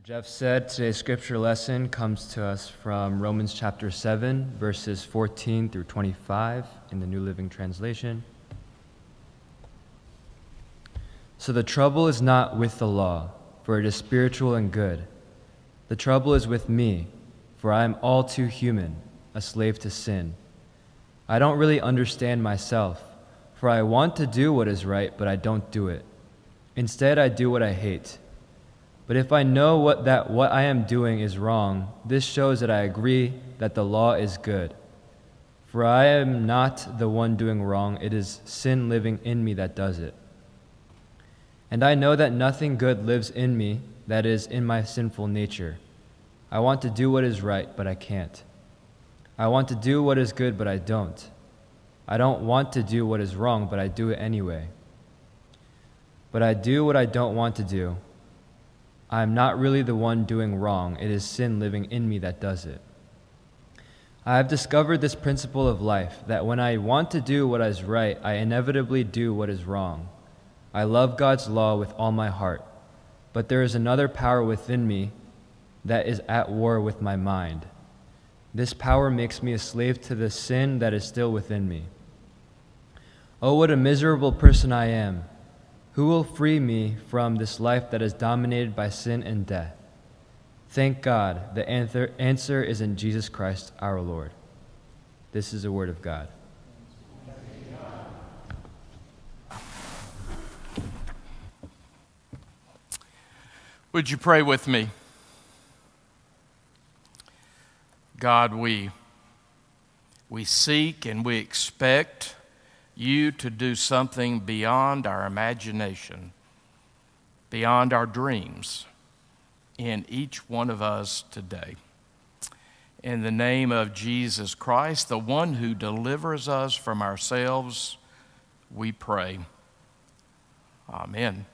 Pastor Jeff said, today's scripture lesson comes to us from Romans chapter 7, verses 14 through 25 in the New Living Translation. So the trouble is not with the law, for it is spiritual and good. The trouble is with me, for I am all too human, a slave to sin. I don't really understand myself, for I want to do what is right, but I don't do it. Instead, I do what I hate. But if I know what I am doing is wrong, this shows that I agree that the law is good. For I am not the one doing wrong, it is sin living in me that does it. And I know that nothing good lives in me, that is, in my sinful nature. I want to do what is right, but I can't. I want to do what is good, but I don't. I don't want to do what is wrong, but I do it anyway. But I do what I don't want to do. I am not really the one doing wrong. It is sin living in me that does it. I have discovered this principle of life, that when I want to do what is right, I inevitably do what is wrong. I love God's law with all my heart, but there is another power within me that is at war with my mind. This power makes me a slave to the sin that is still within me. Oh, what a miserable person I am! Who will free me from this life that is dominated by sin and death? Thank God, the answer is in Jesus Christ our Lord. This is the word of God. Would you pray with me? God, we seek and we expect you to do something beyond our imagination, beyond our dreams, in each one of us today. In the name of Jesus Christ, the one who delivers us from ourselves, we pray. Amen.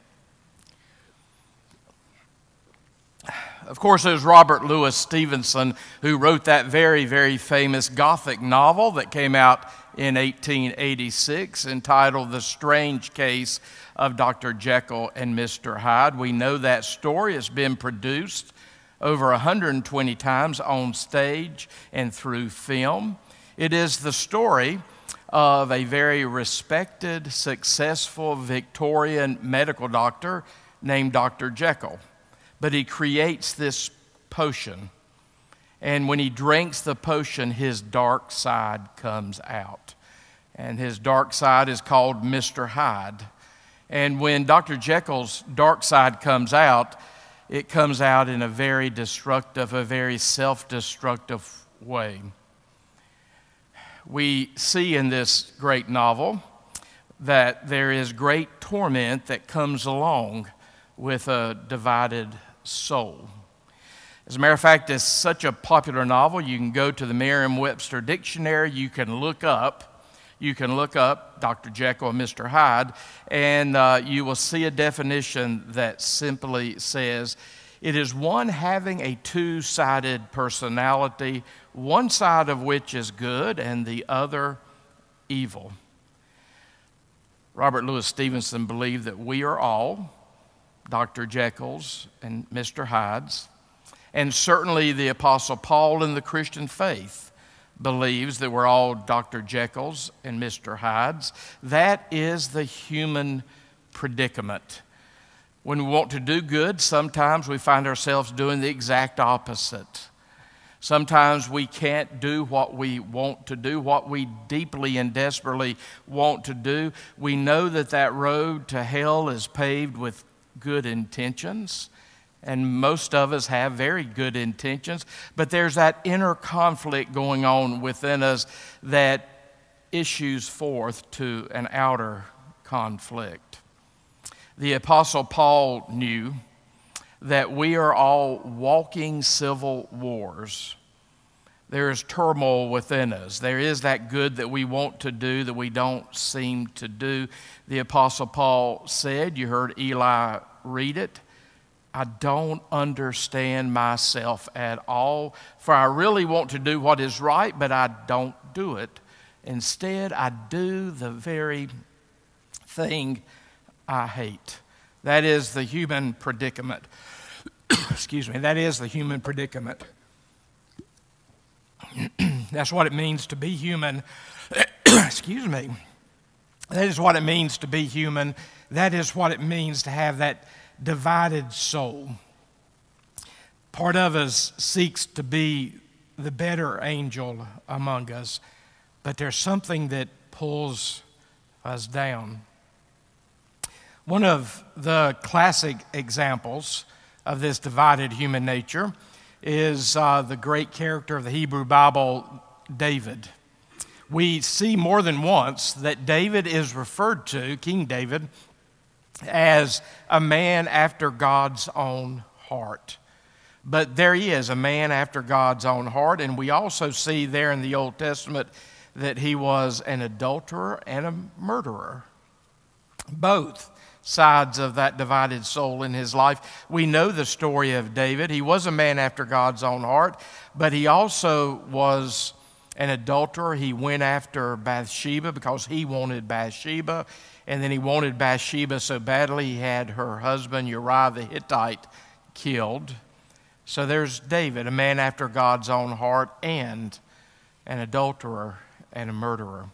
Of course, it was Robert Louis Stevenson who wrote that very, very famous Gothic novel that came out in 1886, entitled The Strange Case of Dr. Jekyll and Mr. Hyde. We know that story has been produced over 120 times on stage and through film. It is the story of a very respected, successful Victorian medical doctor named Dr. Jekyll. But he creates this potion, and when he drinks the potion, his dark side comes out. And his dark side is called Mr. Hyde. And when Dr. Jekyll's dark side comes out, it comes out in a very destructive, a very self-destructive way. We see in this great novel that there is great torment that comes along with a divided soul. As a matter of fact, it's such a popular novel, you can go to the Merriam-Webster Dictionary, you can look up Dr. Jekyll and Mr. Hyde, and you will see a definition that simply says, it is one having a two-sided personality, one side of which is good and the other evil. Robert Louis Stevenson believed that we are all Dr. Jekyll's and Mr. Hyde's, and certainly the Apostle Paul in the Christian faith believes that we're all Dr. Jekyll's and Mr. Hyde's. That is the human predicament. When we want to do good, sometimes we find ourselves doing the exact opposite. Sometimes we can't do what we want to do, what we deeply and desperately want to do. We know that that road to hell is paved with good intentions, and most of us have very good intentions, but there's that inner conflict going on within us that issues forth to an outer conflict. The Apostle Paul knew that we are all walking civil wars. There is turmoil within us. There is that good that we want to do that we don't seem to do. The Apostle Paul said, you heard Eli read it, I don't understand myself at all, for I really want to do what is right, but I don't do it. Instead, I do the very thing I hate. That is the human predicament. Excuse me. That is the human predicament. That's what it means to be human. Excuse me. That is what it means to be human. That is what it means to have that divided soul. Part of us seeks to be the better angel among us, but there's something that pulls us down. One of the classic examples of this divided human nature is the great character of the Hebrew Bible, David. We see more than once that David is referred to, King David, as a man after God's own heart. But there he is, a man after God's own heart, and we also see there in the Old Testament that he was an adulterer and a murderer. Both sides of that divided soul in his life. We know the story of David. He was a man after God's own heart, but he also was an adulterer. He went after Bathsheba because he wanted Bathsheba, and then he wanted Bathsheba so badly he had her husband Uriah the Hittite killed. So there's David, a man after God's own heart, and an adulterer and a murderer.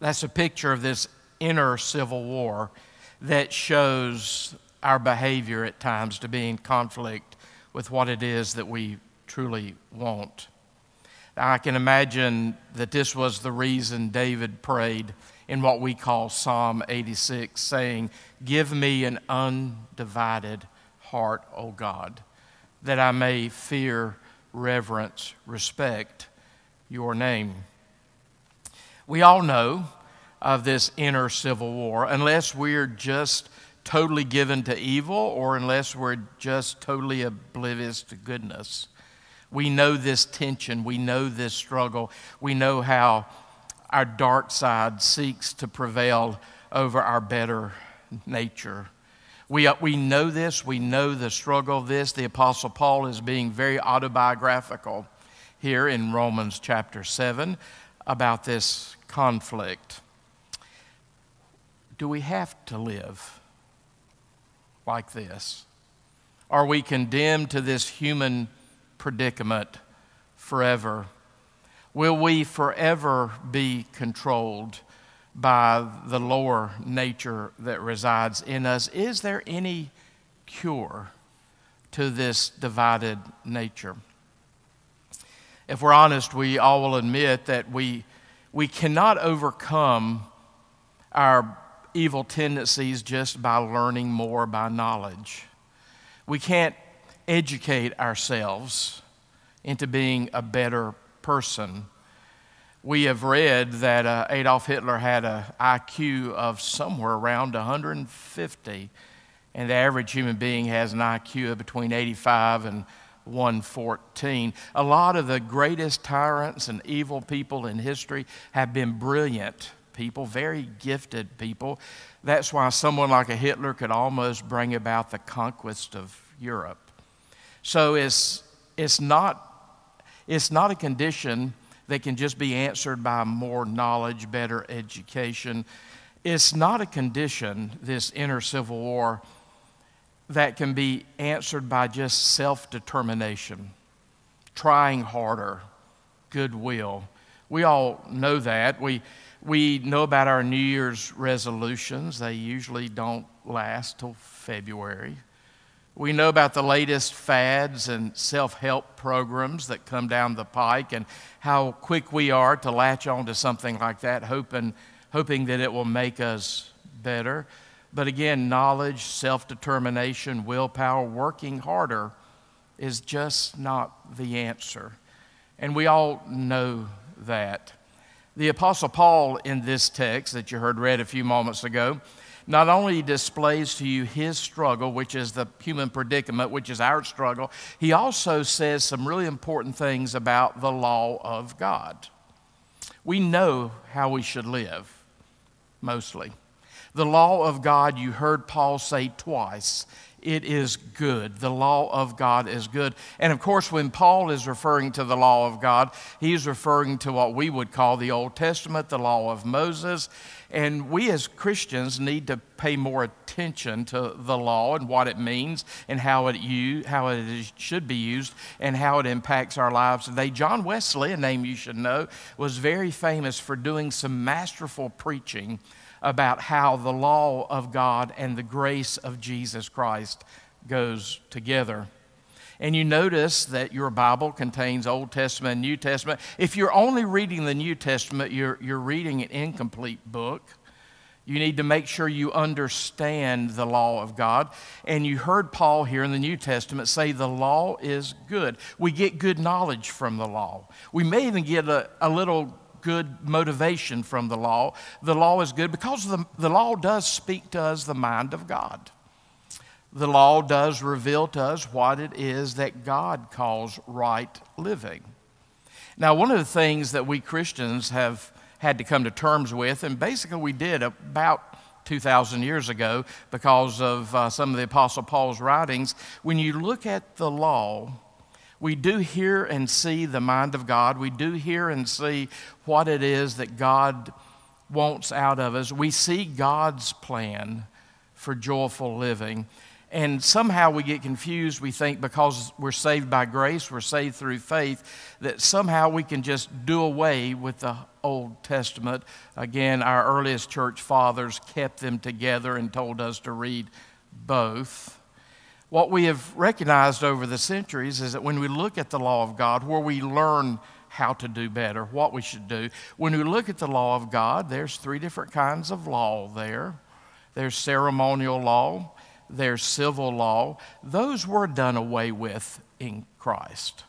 That's a picture of this inner civil war that shows our behavior at times to be in conflict with what it is that we truly want. I can imagine that this was the reason David prayed in what we call Psalm 86, saying, "Give me an undivided heart, O God, that I may fear, reverence, respect your name." We all know of this inner civil war, unless we're just totally given to evil or unless we're just totally oblivious to goodness. We know this tension. We know this struggle. We know how our dark side seeks to prevail over our better nature. We know this. We know the struggle of this. The Apostle Paul is being very autobiographical here in Romans chapter 7 about this conflict. Do we have to live like this? Are we condemned to this human predicament forever? Will we forever be controlled by the lower nature that resides in us? Is there any cure to this divided nature? If we're honest, we all will admit that we cannot overcome our evil tendencies just by learning more, by knowledge. We can't educate ourselves into being a better person. We have read that Adolf Hitler had an IQ of somewhere around 150, and the average human being has an IQ of between 85 and 114. A lot of the greatest tyrants and evil people in history have been brilliant people, very gifted people. That's why someone like a Hitler could almost bring about the conquest of Europe. So it's not a condition that can just be answered by more knowledge, better education. It's not a condition, this inner civil war, that can be answered by just self-determination, trying harder, goodwill. We all know that. We know about our New Year's resolutions. They usually don't last till February. We know about the latest fads and self-help programs that come down the pike and how quick we are to latch on to something like that, hoping that it will make us better. But again, knowledge, self-determination, willpower, working harder is just not the answer. And we all know that. The Apostle Paul in this text that you heard read a few moments ago not only displays to you his struggle, which is the human predicament, which is our struggle, he also says some really important things about the law of God. We know how we should live, mostly. The law of God, you heard Paul say twice, It is good. The law of God is good. And of course, when Paul is referring to the law of God, he's referring to what we would call the Old Testament, the law of Moses. And we as Christians need to pay more attention to the law and what it means and how it should be used and how it impacts our lives today. John Wesley, a name you should know, was very famous for doing some masterful preaching about how the law of God and the grace of Jesus Christ goes together. And you notice that your Bible contains Old Testament and New Testament. If you're only reading the New Testament, you're reading an incomplete book. You need to make sure you understand the law of God. And you heard Paul here in the New Testament say the law is good. We get good knowledge from the law. We may even get a little good motivation from the law. The law is good because the law does speak to us the mind of God. The law does reveal to us what it is that God calls right living. Now, one of the things that we Christians have had to come to terms with, and basically we did about 2,000 years ago because of some of the Apostle Paul's writings, when you look at the law, we do hear and see the mind of God. We do hear and see what it is that God wants out of us. We see God's plan for joyful living. And somehow we get confused. We think because we're saved by grace, we're saved through faith, that somehow we can just do away with the Old Testament. Again, our earliest church fathers kept them together and told us to read both. What we have recognized over the centuries is that when we look at the law of God, where we learn how to do better, what we should do, when we look at the law of God, there's three different kinds of law there. There's ceremonial law. There's civil law. Those were done away with in Christ.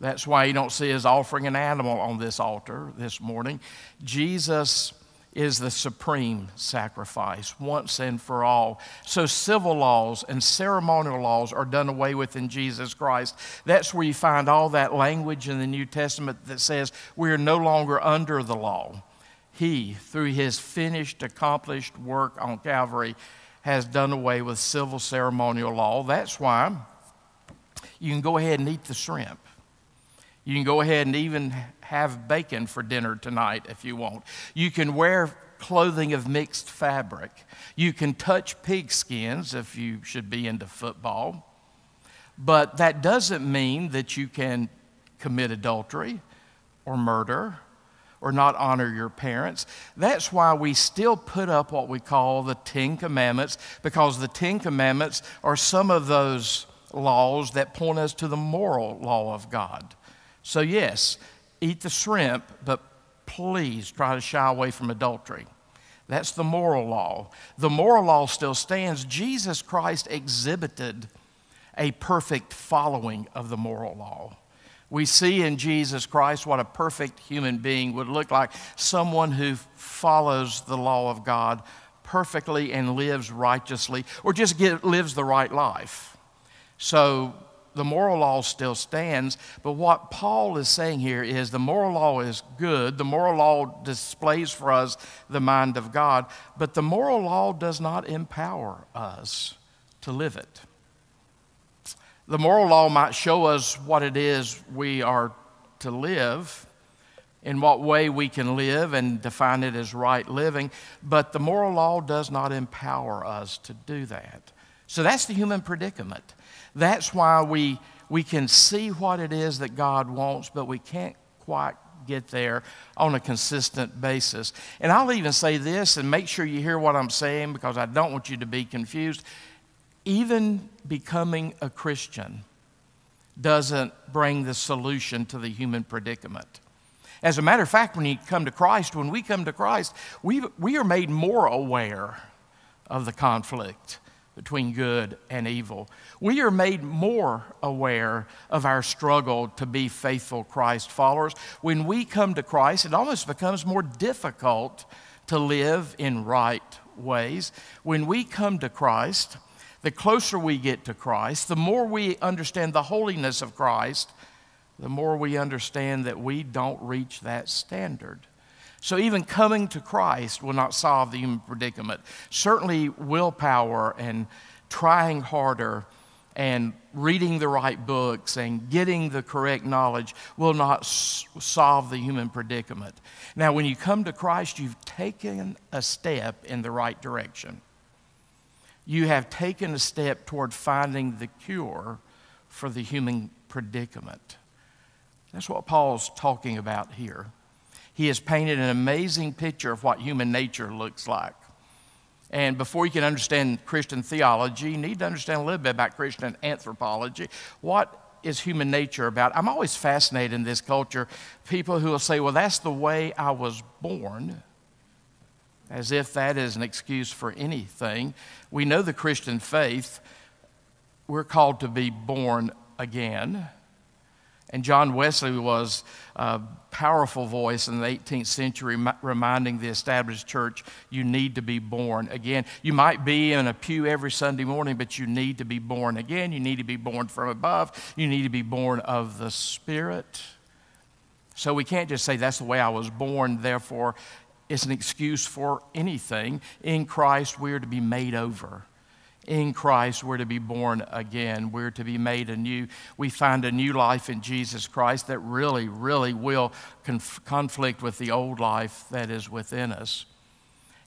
That's why you don't see us offering an animal on this altar this morning. Jesus is the supreme sacrifice once and for all. So civil laws and ceremonial laws are done away with in Jesus Christ. That's where you find all that language in the New Testament that says we are no longer under the law. He, through his finished, accomplished work on Calvary, has done away with civil ceremonial law. That's why you can go ahead and eat the shrimp. You can go ahead and even have bacon for dinner tonight if you want. You can wear clothing of mixed fabric. You can touch pigskins if you should be into football. But that doesn't mean that you can commit adultery or murder or not honor your parents. That's why we still put up what we call the Ten Commandments, because the Ten Commandments are some of those laws that point us to the moral law of God. So yes, eat the shrimp, but please try to shy away from adultery. That's the moral law. The moral law still stands. Jesus Christ exhibited a perfect following of the moral law. We see in Jesus Christ what a perfect human being would look like, someone who follows the law of God perfectly and lives righteously, or just lives the right life. So the moral law still stands, but what Paul is saying here is the moral law is good. The moral law displays for us the mind of God, but the moral law does not empower us to live it. The moral law might show us what it is we are to live, in what way we can live, and define it as right living, but the moral law does not empower us to do that. So that's the human predicament. That's why we can see what it is that God wants, but we can't quite get there on a consistent basis. And I'll even say this, and make sure you hear what I'm saying because I don't want you to be confused. Even becoming a Christian doesn't bring the solution to the human predicament. As a matter of fact, when we come to Christ, we are made more aware of the conflict between good and evil. We are made more aware of our struggle to be faithful Christ followers. When we come to Christ, it almost becomes more difficult to live in right ways. When we come to Christ, the closer we get to Christ, the more we understand the holiness of Christ, the more we understand that we don't reach that standard. So even coming to Christ will not solve the human predicament. Certainly willpower and trying harder and reading the right books and getting the correct knowledge will not solve the human predicament. Now, when you come to Christ, you've taken a step in the right direction. You have taken a step toward finding the cure for the human predicament. That's what Paul's talking about here. He has painted an amazing picture of what human nature looks like. And before you can understand Christian theology, you need to understand a little bit about Christian anthropology. What is human nature about? I'm always fascinated in this culture, people who will say, well, that's the way I was born, as if that is an excuse for anything. We know the Christian faith. We're called to be born again. And John Wesley was a powerful voice in the 18th century reminding the established church, you need to be born again. You might be in a pew every Sunday morning, but you need to be born again. You need to be born from above. You need to be born of the Spirit. So we can't just say, that's the way I was born, therefore it's an excuse for anything. In Christ, we're to be made over. In Christ, we're to be born again. We're to be made anew. We find a new life in Jesus Christ that really, really will conflict with the old life that is within us.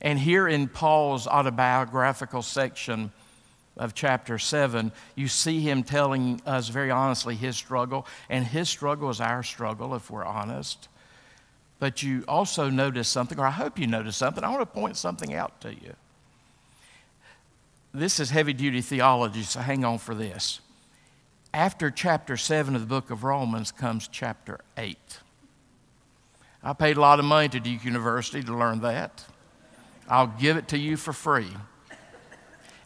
And here in Paul's autobiographical section of chapter 7, you see him telling us very honestly his struggle, and his struggle is our struggle if we're honest. But you also notice something, or I hope you notice something. I want to point something out to you. This is heavy-duty theology, so hang on for this. After chapter 7 of the book of Romans comes chapter 8. I paid a lot of money to Duke University to learn that. I'll give it to you for free.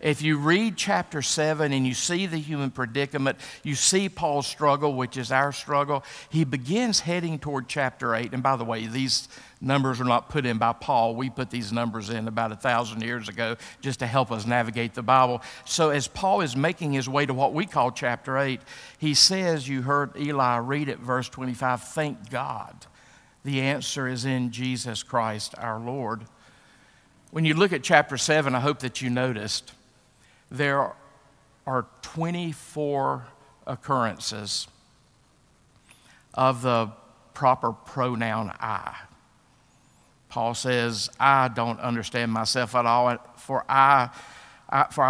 If you read chapter 7 and you see the human predicament, you see Paul's struggle, which is our struggle, he begins heading toward chapter 8. And by the way, these numbers are not put in by Paul. We put these numbers in about 1,000 years ago just to help us navigate the Bible. So as Paul is making his way to what we call chapter 8, he says, you heard Eli read it, verse 25, thank God the answer is in Jesus Christ our Lord. When you look at chapter 7, I hope that you noticed, there are 24 occurrences of the proper pronoun I. Paul says, I don't understand myself at all, for I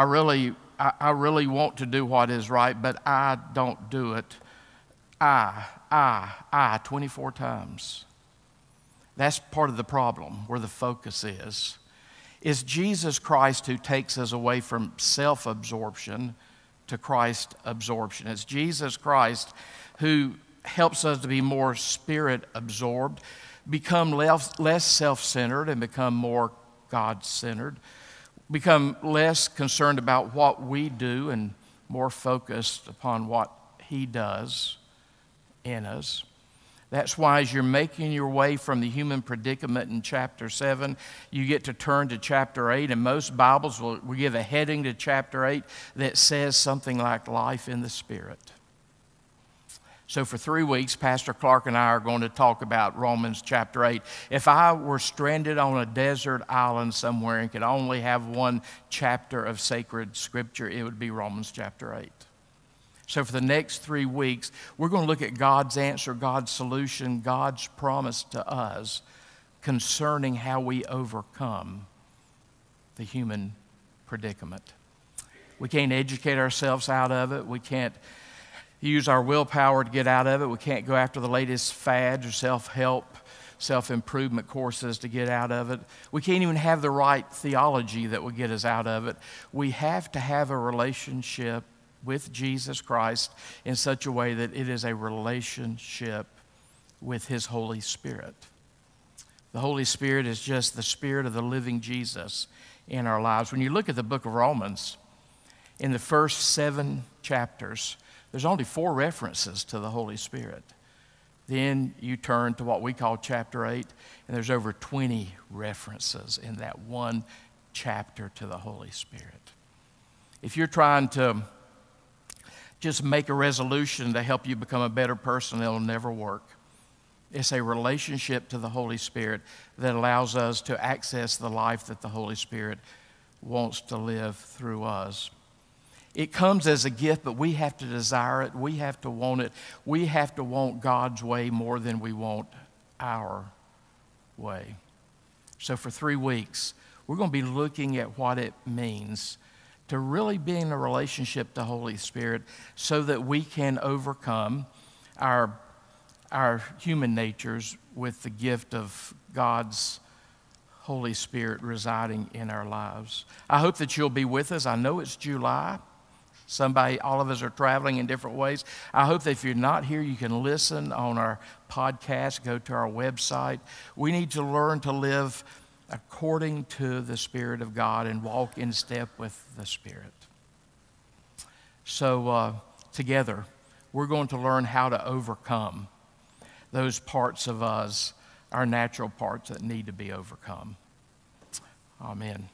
really want to do what is right, but I don't do it. I, 24 times. That's part of the problem, where the focus is. It's Jesus Christ who takes us away from self-absorption to Christ absorption. It's Jesus Christ who helps us to be more Spirit-absorbed, become less self-centered and become more God-centered, become less concerned about what we do and more focused upon what He does in us. That's why as you're making your way from the human predicament in chapter 7, you get to turn to chapter 8, and most Bibles will give a heading to chapter 8 that says something like life in the Spirit. So for 3 weeks, Pastor Clark and I are going to talk about Romans chapter 8. If I were stranded on a desert island somewhere and could only have one chapter of sacred scripture, it would be Romans chapter 8. So for the next 3 weeks, we're going to look at God's answer, God's solution, God's promise to us concerning how we overcome the human predicament. We can't educate ourselves out of it. We can't use our willpower to get out of it. We can't go after the latest fads or self-help, self-improvement courses to get out of it. We can't even have the right theology that will get us out of it. We have to have a relationship with Jesus Christ in such a way that it is a relationship with His Holy Spirit. The Holy Spirit is just the Spirit of the living Jesus in our lives. When you look at the book of Romans, in the first 7 chapters, there's only 4 references to the Holy Spirit. Then you turn to what we call chapter 8, and there's over 20 references in that one chapter to the Holy Spirit. If you're trying to just make a resolution to help you become a better person, it'll never work. It's a relationship to the Holy Spirit that allows us to access the life that the Holy Spirit wants to live through us. It comes as a gift, but we have to desire it. We have to want it. We have to want God's way more than we want our way. So for 3 weeks, we're going to be looking at what it means to really be in a relationship to the Holy Spirit so that we can overcome our human natures with the gift of God's Holy Spirit residing in our lives. I hope that you'll be with us. I know it's July. All of us are traveling in different ways. I hope that if you're not here, you can listen on our podcast, go to our website. We need to learn to live according to the Spirit of God and walk in step with the Spirit. So together, we're going to learn how to overcome those parts of us, our natural parts that need to be overcome. Amen.